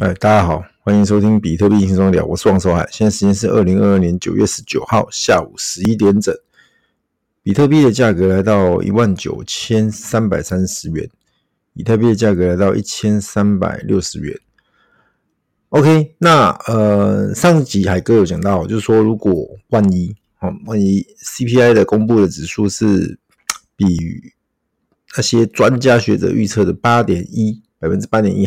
大家好，欢迎收听比特币轻松聊，我是王守海。现在时间是2022年9月19号下午11点整，比特币的价格来到 19,330 元，以太币的价格来到 1,360 元。OK， 那上集海哥有讲到，就是说如果万一 CPI 的公布的指数是比那些专家学者预测的 8.1%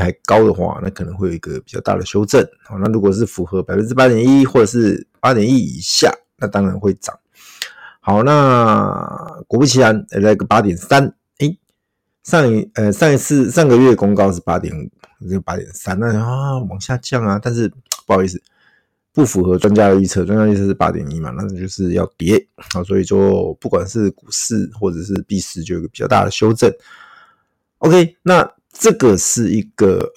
还高的话，那可能会有一个比较大的修正。好，那如果是符合 8.1% 或者是 8.1% 以下，那当然会涨。好，那果不其然来个 8.3%， 上个月公告是 8.5%， 就 8.3%， 那往下降啊，但是不好意思，不符合专家的预测，专家预测是 8.1 嘛，那就是要跌。好，所以说不管是股市或者是币市，就有一个比较大的修正。OK， 那这个是一个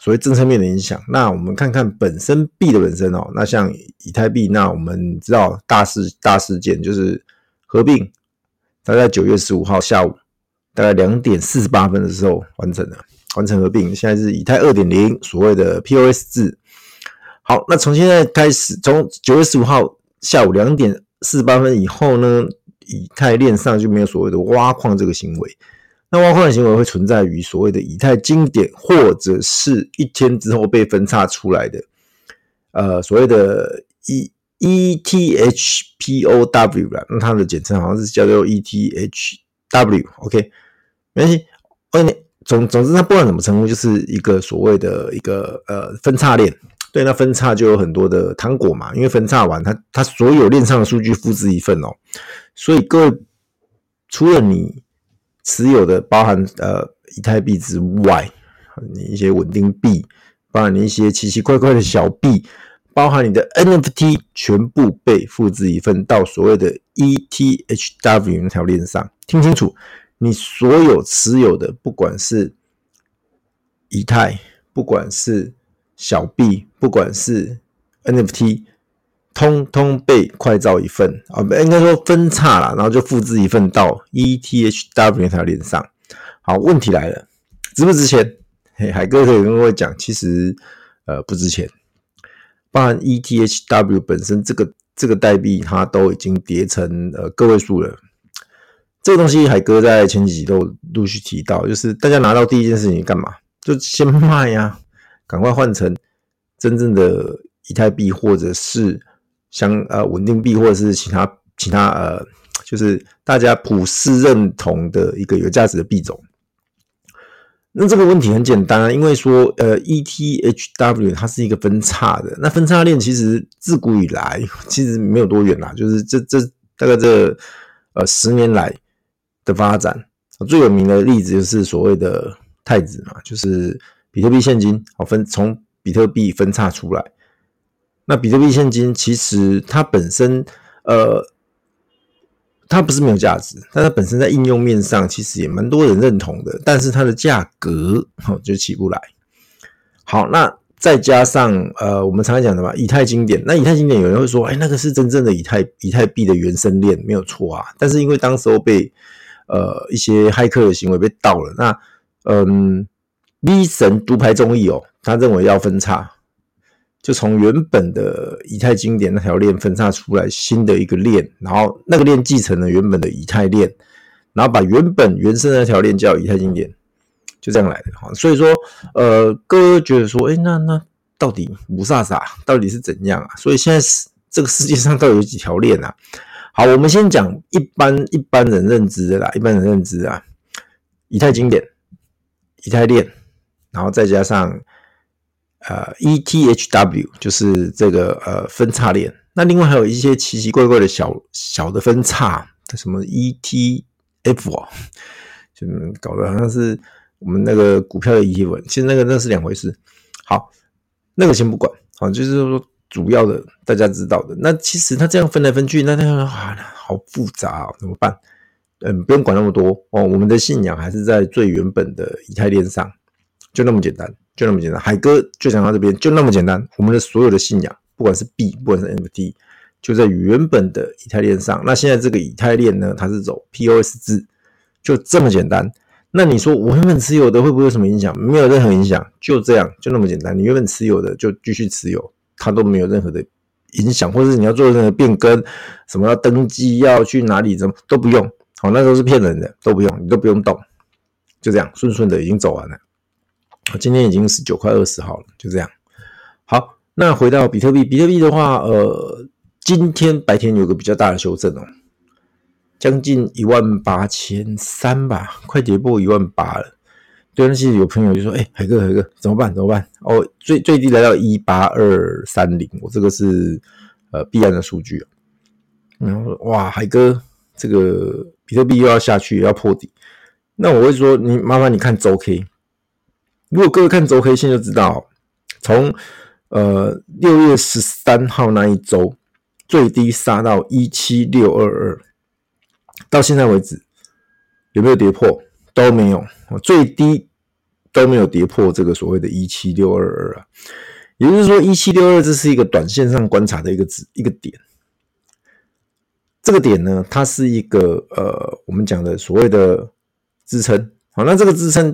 所谓政策面的影响。那我们看看本身币的本身哦，那像以太币，那我们知道大事件就是合并，大概9月15号下午大概2点48分的时候完成合并，现在是以太 2.0 所谓的 POS 制。好，那从现在开始，从9月15号下午2点48分以后呢，以太链上就没有所谓的挖矿这个行为。那挖矿的行为会存在于所谓的以太经典，或者是一天之后被分叉出来的所谓的 ETHPOW 啦，那它的简称好像是叫做 ETHW。 OK， 没关系，总之它不管怎么称呼，就是一个所谓的一个分叉链。对，那分叉就有很多的糖果嘛，因为分叉完它所有链上的数据复制一份哦，所以各位除了你持有的包含以太币之外，你一些稳定币，包含你一些奇奇怪怪的小币，包含你的 NFT， 全部被复制一份到所谓的 ETHW 那条链上。听清楚，你所有持有的，不管是以太，不管是小币，不管是 NFT， 通通被快照一份啊，应该说分叉啦，然后就复制一份到 ETHW 那条链上。好，问题来了，值不值钱？海哥可以跟各位讲，其实不值钱。包含 ETHW 本身这个代币，它都已经跌成个位数了。这个东西海哥在前几集都陆续提到，就是大家拿到第一件事情干嘛？就先卖啊，赶快换成真正的以太币，或者是像稳定币，或者是其他就是大家普世认同的一个有价值的币种。那这个问题很简单啊，因为说ETHW 它是一个分叉的，那分叉链其实自古以来其实没有多远啦，就是这大概10年来的发展。最有名的例子就是所谓的太子嘛，就是比特币现金，从比特币分叉出来。那比特币现金其实它本身它不是没有价值，但它本身在应用面上其实也蛮多人认同的，但是它的价格就起不来。好，那再加上我们常常讲的嘛，以太经典。那以太经典有人会说，那个是真正的以太币的原生链，没有错啊。但是因为当时候被一些骇客的行为被盗了，那V 神独排众议哦，他认为要分叉。就从原本的以太经典那条链分叉出来新的一个链，然后那个链继承了原本的以太链，然后把原本原生的那条链叫以太经典，就这样来的。所以说各位觉得说那到底不傻傻到底是怎样啊？所以现在这个世界上到底有几条链啊？好，我们先讲一般人认知的啦，一般人认知啊，以太经典、以太链，然后再加上ETHW 就是这个分叉链，那另外还有一些奇奇怪怪的小的分叉，什么 ETF 哦，就搞得好像是我们那个股票的 ETF， 其实那是两回事。好，那个先不管，好，就是说主要的大家知道的。那其实它这样分来分去，那它好复杂哦，怎么办？不用管那么多哦，我们的信仰还是在最原本的以太链上，就那么简单。就那么简单，海哥就讲到这边，就那么简单。我们的所有的信仰，不管是币，不管是 NFT， 就在原本的以太链上。那现在这个以太链呢，它是走 POS 制，就这么简单。那你说我原本持有的会不会有什么影响？没有任何影响，就这样，就那么简单。你原本持有的就继续持有，它都没有任何的影响，或是你要做任何变更，什么要登记，要去哪里，怎么都不用。好，那都是骗人的，都不用，你都不用动，就这样顺顺的已经走完了。今天已经19块20号了，就这样。好，那回到比特币，比特币的话，今天白天有个比较大的修正哦。将近18300吧，快跌破18000了。对，那其实有朋友就说，海哥怎么办？哦，最低来到18230，我这个是必然的数据。然后哇，海哥这个比特币又要下去，要破底。那我会说你麻烦你看周 K。如果各位看周 K 线就知道，从6月13号那一周最低杀到17622。到现在为止有没有跌破？都没有，最低都没有跌破这个所谓的17622啊。也就是说17622这是一个短线上观察的一个点。这个点呢，它是一个我们讲的所谓的支撑。好，那这个支撑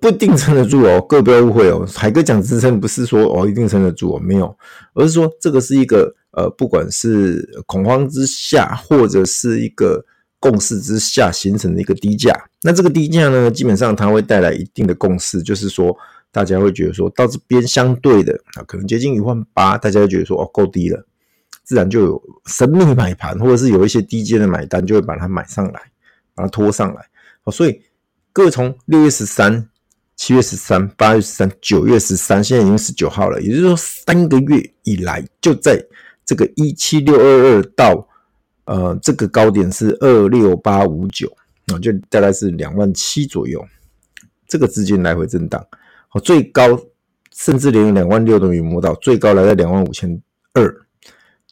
不一定撑得住哦，各位不要误会哦。海哥讲支撑不是说一定撑得住哦，没有，而是说这个是一个不管是恐慌之下或者是一个共识之下形成的一个低价。那这个低价呢，基本上它会带来一定的共识，就是说大家会觉得说到这边相对的可能接近18000，大家会觉得说够低了，自然就有神秘买盘或者是有一些低阶的买单就会把它买上来，把它拖上来。所以各位从6月13、7月13、8月13、9月13，现在已经19号了，也就是说3个月以来就在这个17622到这个高点是26859，就大概是27000左右，这个之间来回震荡，最高甚至连26000都没摸到，最高来到25200，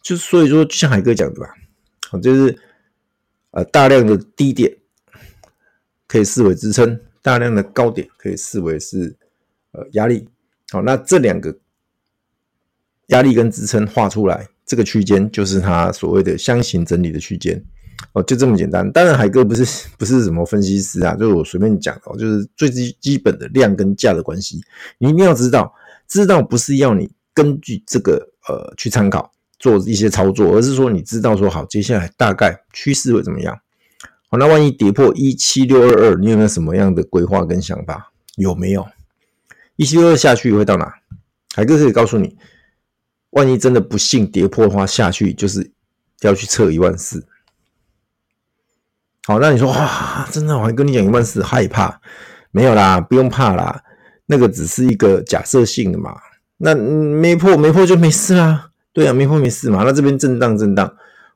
就所以说就像海哥讲的吧，就是大量的低点可以视为支撑，大量的高点可以视为是压力。好，那这两个压力跟支撑画出来，这个区间就是它所谓的箱型整理的区间哦，就这么简单。当然，海哥不是什么分析师啊，就是我随便讲哦，就是最基本的量跟价的关系，你一定要知道不是要你根据这个去参考做一些操作，而是说你知道说好，接下来大概趋势会怎么样。好，那万一跌破17622，你有没有什么样的规划跟想法？有没有17622下去会到哪？海哥可以告诉你。万一真的不幸跌破的话，下去就是要去测14000。好，那你说哇，真的我还跟你讲14000，害怕？没有啦，不用怕啦，那个只是一个假设性的嘛。那没破就没事啦，对啊，没破没事嘛。那这边震荡，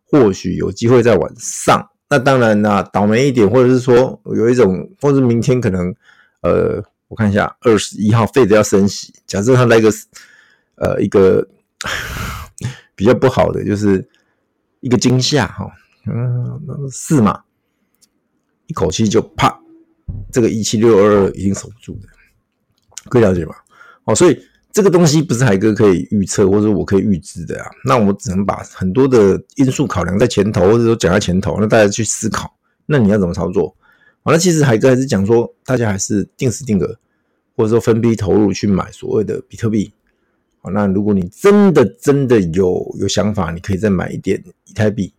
或许有机会再往上。那当然啦，倒霉一点，或者是说有一种，或者明天可能我看一下21号Fed要升息，假设它来个一个。比较不好的就是一个惊吓是嘛，一口气就啪，这个17622一定守不住的，可以了解吗？所以这个东西不是海哥可以预测或者我可以预知的啊，那我只能把很多的因素考量在前头，或者说讲在前头，那大家去思考，那你要怎么操作？那其实海哥还是讲说，大家还是定时定额，或者说分批投入去买所谓的比特币。好，那如果你真的有想法，你可以再买一点以太币，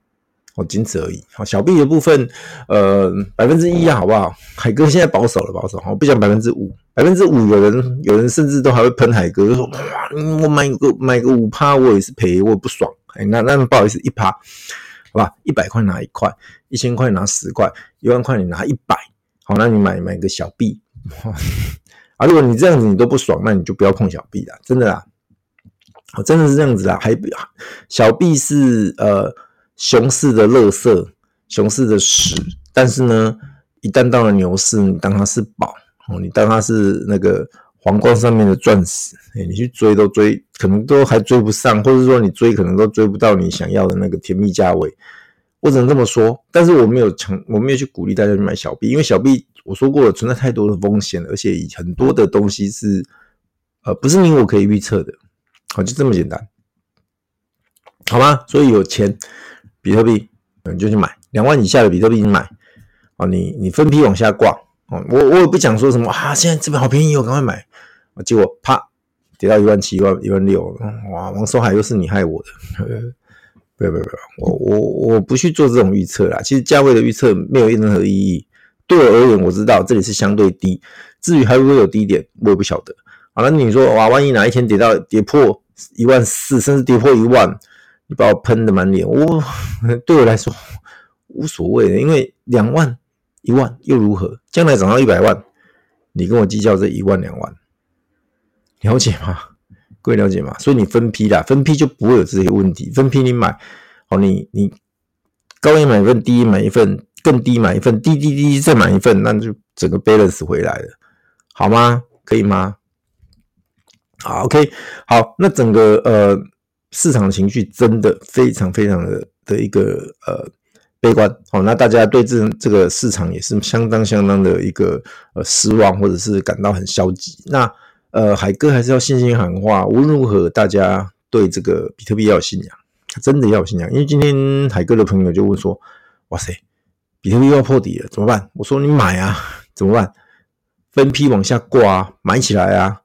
仅此而已。好，小币的部分，1%啊，好不好？海哥现在保守，我不讲5%，5%有人甚至都还会喷海哥，就说哇，我买个5%，我也是赔，我也不爽。那不好意思，1%，好吧，100块拿1块，1000块拿10块，10000块你拿100，好，那你买个小币。啊，如果你这样子你都不爽，那你就不要碰小币啦，真的啦。真的是这样子啦，小币是熊市的垃圾，熊市的屎。但是呢，一旦到了牛市，你当它是宝，你当它是那个皇冠上面的钻石，你去追都追，可能都还追不上，或者说你追可能都追不到你想要的那个甜蜜价位。我只能这么说，但是我没有去鼓励大家去买小币，因为小币我说过了，存在太多的风险，而且很多的东西是不是你我可以预测的。好，就这么简单，好吗？所以有钱比特币你就去买，2万以下的比特币你买，你分批往下挂，我也不讲说什么啊，现在这边好便宜哦，赶快买。结果啪跌到17000、16000，哇！王守海又是你害我的。不，我不去做这种预测啦。其实价位的预测没有任何意义。对我而言，我知道这里是相对低，至于还会不会有低点，我也不晓得。好了，你说哇，万一哪一天跌破14000，甚至跌破10000，你把我喷得满脸，对我来说无所谓的，因为20000、10000又如何？将来涨到1000000，你跟我计较这10000、20000，了解吗？各位了解吗？所以你分批啦，分批就不会有这些问题。分批你买，好，你高一买一份，低一买一份，更低买一份，低再买一份，那就整个 balance 回来了，好吗？可以吗？好 ，OK， 好，那整个市场情绪真的非常非常的一个悲观，好，那大家对这个市场也是相当的一个失望，或者是感到很消极。那海哥还是要信心喊话，无论如何大家对这个比特币要有信仰，真的要有信仰。因为今天海哥的朋友就问说，哇塞，比特币要破底了怎么办？我说你买啊，怎么办？分批往下挂啊，买起来啊。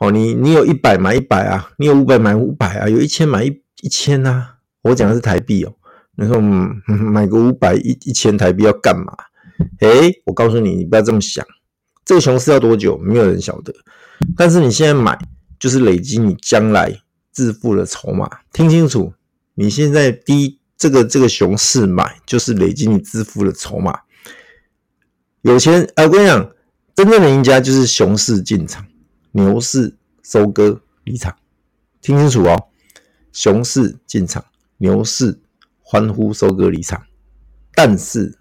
好，你有100买100啊，你有500买500啊，有1000买1000啊。我讲的是台币哦。你说买个500 1000台币要干嘛？我告诉你，你不要这么想。这个熊市要多久？没有人晓得。但是你现在买，就是累积你将来致富的筹码。听清楚，你现在这个熊市买，就是累积你致富的筹码。有钱，我跟你讲，真正的赢家就是熊市进场，牛市收割离场。听清楚哦，熊市进场，牛市欢呼收割离场。但是，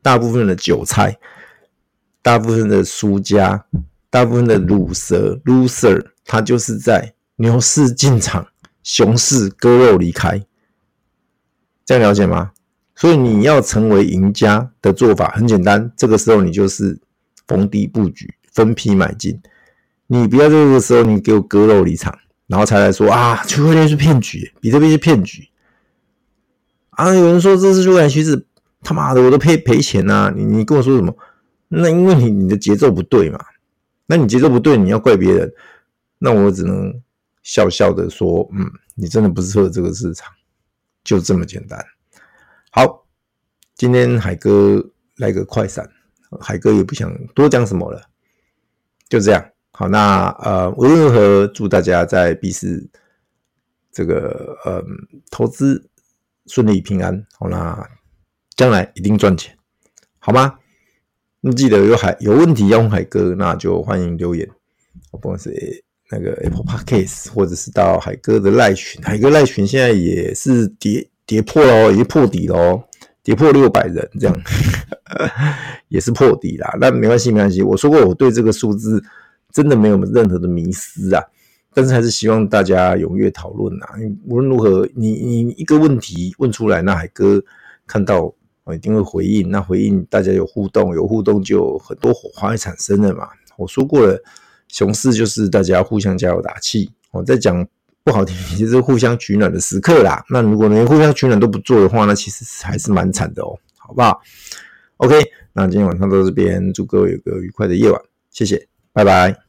大部分的韭菜，大部分的输家，大部分的loser， 他就是在牛市进场，熊市割肉离开，这样了解吗？所以你要成为赢家的做法很简单，这个时候你就是逢低布局，分批买进，你不要这个时候你给我割肉离场，然后才来说啊，区块链是骗局，比特币是骗局啊！有人说这是区块链趋势，他妈的我都赔钱啊！你跟我说什么？那因为你的节奏不对嘛，那你节奏不对，你要怪别人，那我只能笑笑的说，你真的不适合这个市场，就这么简单。好，今天海哥来个快闪，海哥也不想多讲什么了，就这样。好，那无论如何，祝大家在币市这个投资顺利平安。好，那将来一定赚钱，好吗？记得有问题要问海哥，那就欢迎留言，不管是那个 Apple Podcast 或者是到海哥的赖群，海哥赖群现在也是跌破了，已经破底了，跌破600人这样，也是破底啦。那没关系，我说过我对这个数字真的没有任何的迷思啊，但是还是希望大家踊跃讨论啊。无论如何，你一个问题问出来，那海哥看到，我一定会回应，那回应大家有互动，有互动就有很多火花会产生了嘛。我说过了，熊市就是大家互相加油打气。我在讲不好听，其实是互相取暖的时刻啦。那如果连互相取暖都不做的话，那其实还是蛮惨的哦，好不好 ？OK， 那今天晚上到这边，祝各位有个愉快的夜晚，谢谢，拜拜。